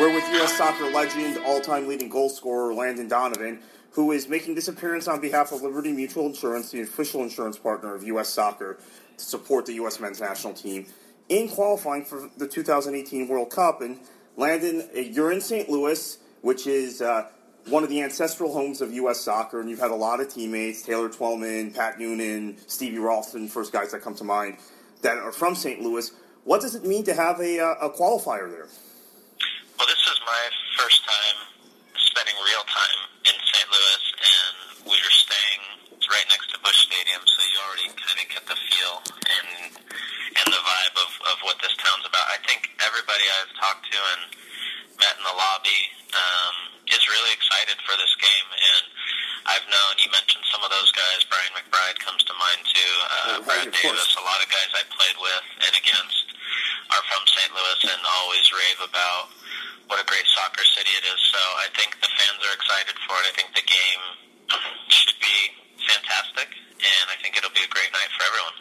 We're with U.S. soccer legend, all-time leading goal scorer Landon Donovan, who is making this appearance on behalf of Liberty Mutual Insurance, the official insurance partner of U.S. soccer, to support the U.S. Men's National Team in qualifying for the 2018 World Cup. And Landon, you're in St. Louis, which is one of the ancestral homes of U.S. soccer, and you've had a lot of teammates, Taylor Twellman, Pat Noonan, Stevie Ralston, first guys that come to mind, that are from St. Louis. What does it mean to have a qualifier there? Well, this was my first time spending real time in St. Louis, and we were staying right next to Busch Stadium, so you already kind of get the feel and the vibe of what this town's about. I think everybody I've talked to and met in the lobby is really excited for this game, and I've known, you mentioned some of those guys, Brian McBride comes to mind too, Brad Davis, a lot of guys I played with and against are from St. Louis and always rave about what a great soccer city it is. So I think the fans are excited for it. I think the game should be fantastic, and I think it'll be a great night for everyone.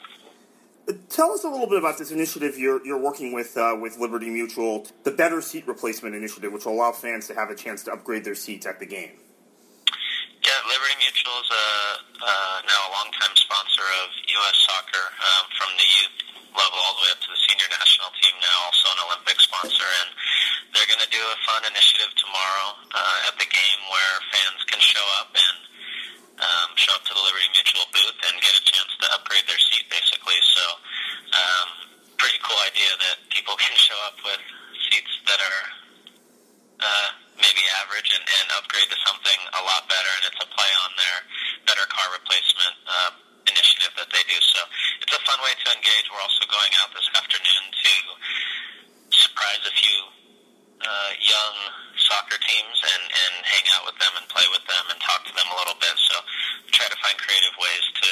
Tell us a little bit about this initiative you're working with Liberty Mutual, the Better Seat Replacement Initiative, which will allow fans to have a chance to upgrade their seats at the game. Yeah, Liberty Mutual is now a longtime sponsor of U.S. soccer from the youth level all the way up to the senior national team now, also an Olympic sponsor, and they're going to do a fun initiative tomorrow at the game where fans can show up and show up to the Liberty Mutual booth and get a chance to upgrade their seat, basically. So pretty cool idea that people can show up with seats that are maybe average and upgrade to something a lot better, and it's a play on their Better Car Replacement initiative that they do. So it's a fun way to engage. We're also going out this afternoon to surprise a few young soccer teams and hang out with them and play with them and talk to them a little bit. So try to find creative ways to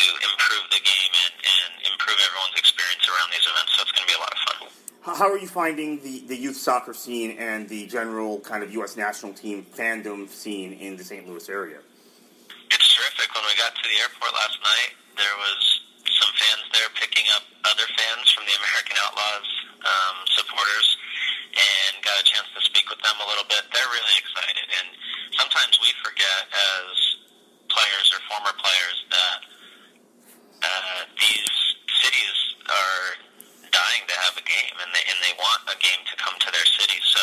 improve the game and improve everyone's experience around these events. So it's going to be a lot of fun. How are you finding the youth soccer scene and the general kind of U.S. national team fandom scene in the St. Louis area? It's terrific. When we got to the airport last night, there was some fans there picking up other fans from the American Outlaws supporters, and got a chance to speak with them a little bit. They're really excited, and sometimes we forget as players or former players that these cities are dying to have a game, and they want a game to come to their city. So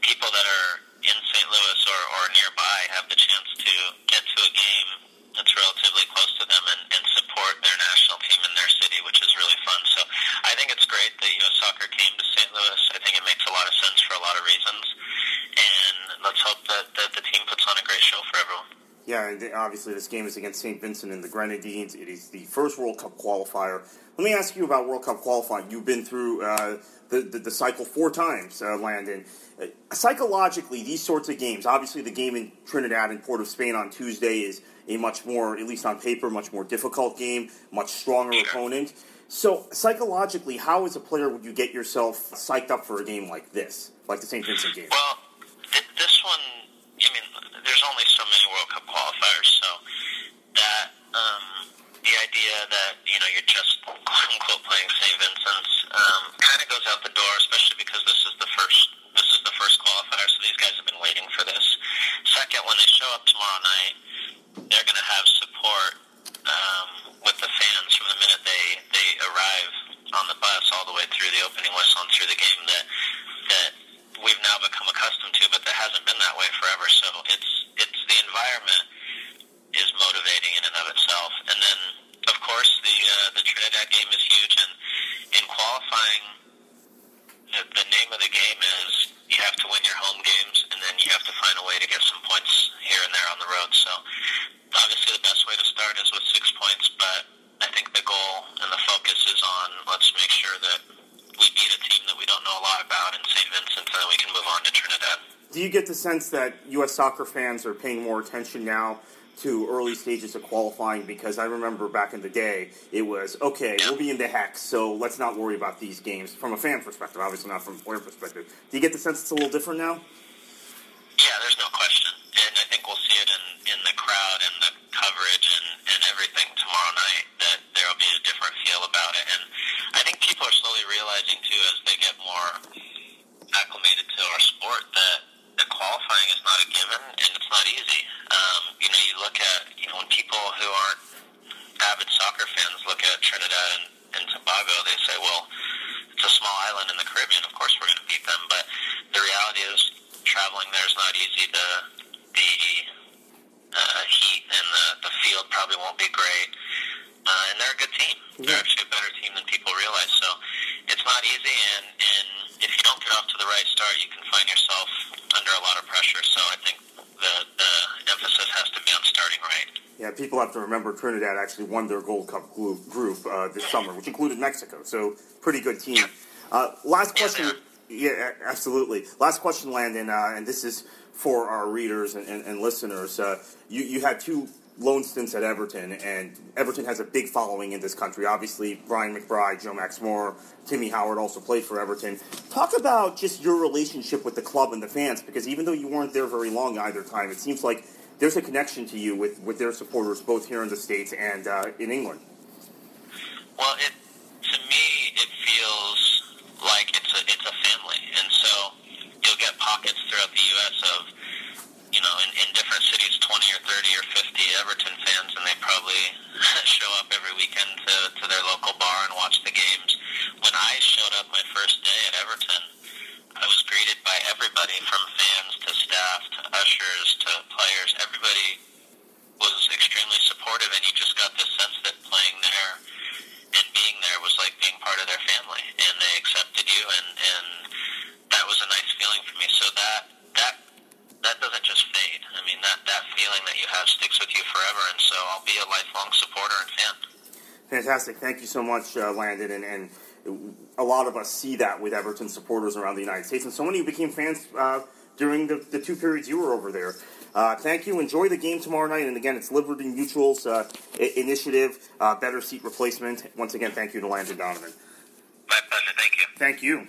people that are in St. Louis or nearby have the chance to get to a game that's relatively close to them and support their national team in their city, which is really fun. So I think it's great that U.S. soccer came to St. Louis. I think it makes a lot of sense for a lot of reasons. And let's hope that the team puts on a great show for everyone. Yeah, and obviously this game is against St. Vincent and the Grenadines. It is the first World Cup qualifier. Let me ask you about World Cup qualifying. You've been through the cycle four times, Landon. Psychologically, these sorts of games, obviously the game in Trinidad and Port of Spain on Tuesday is a much more, at least on paper, much more difficult game, much stronger opponent. So psychologically, how as a player would you get yourself psyched up for a game like this, like the St. Vincent game? Well, this one, I mean, there's only so many World Cup qualifiers, so that the idea that, you know, you're just, quote-unquote, playing St. Vincent's kind of goes out the door, especially because this is the first way to get some points here and there on the road. So obviously the best way to start is with 6 points, but I think the goal and the focus is on let's make sure that we beat a team that we don't know a lot about in St. Vincent, and then we can move on to Trinidad. Do you get the sense that U.S. soccer fans are paying more attention now to early stages of qualifying? Because I remember back in the day, it was, okay, we'll be in the hex, so let's not worry about these games. From a fan perspective, obviously not from a player perspective. Do you get the sense it's a little different now? Yeah, there's no question. And I think we'll see it in the crowd and the coverage and everything tomorrow night, that there will be a different feel about it. And I think people are slowly realizing, too, as they get more acclimated to our sport, that the qualifying is not a given and it's not easy. You look at, when people who aren't avid soccer fans look at Trinidad and Tobago, they say, well, it's a small island in the Caribbean, of course we're going to beat them. But the reality is traveling there is not easy. The heat and the field probably won't be great. And they're a good team. They're actually a better team than people realize. So it's not easy, and if you don't get off to the right start, you can find yourself under a lot of pressure. So I think the emphasis has to be on starting right. Yeah, people have to remember Trinidad actually won their Gold Cup group this summer, which included Mexico. So pretty good team. Yeah. Last question. Yeah, absolutely. Last question, Landon, and this is for our readers and listeners. You had two loan stints at Everton, and Everton has a big following in this country. Obviously, Brian McBride, Joe Max Moore, Timmy Howard also played for Everton. Talk about just your relationship with the club and the fans, because even though you weren't there very long either time, it seems like there's a connection to you with their supporters, both here in the States and in England. Well, to me, it feels like it's a family, and so you'll get pockets throughout the U.S. of, in different cities, 20 or 30 or 50 Everton fans, and they probably show up every weekend to their local bar and watch the games. When I showed up my first day at Everton, I was greeted by everybody, from fans to staff to ushers to players. Everybody was extremely supportive, and you just got this sense that playing there and being there was like being part of their family, and they accepted you, and that was a nice feeling for me. So that doesn't just fade. I mean, that feeling that you have sticks with you forever, and so I'll be a lifelong supporter and fan. Fantastic. Thank you so much, Landon, and a lot of us see that with Everton supporters around the United States, and so many became fans during the two periods you were over there. Thank you. Enjoy the game tomorrow night, and again, it's Liberty Mutual's initiative, Better Seat Replacement. Once again, thank you to Landon Donovan. My pleasure. Thank you. Thank you.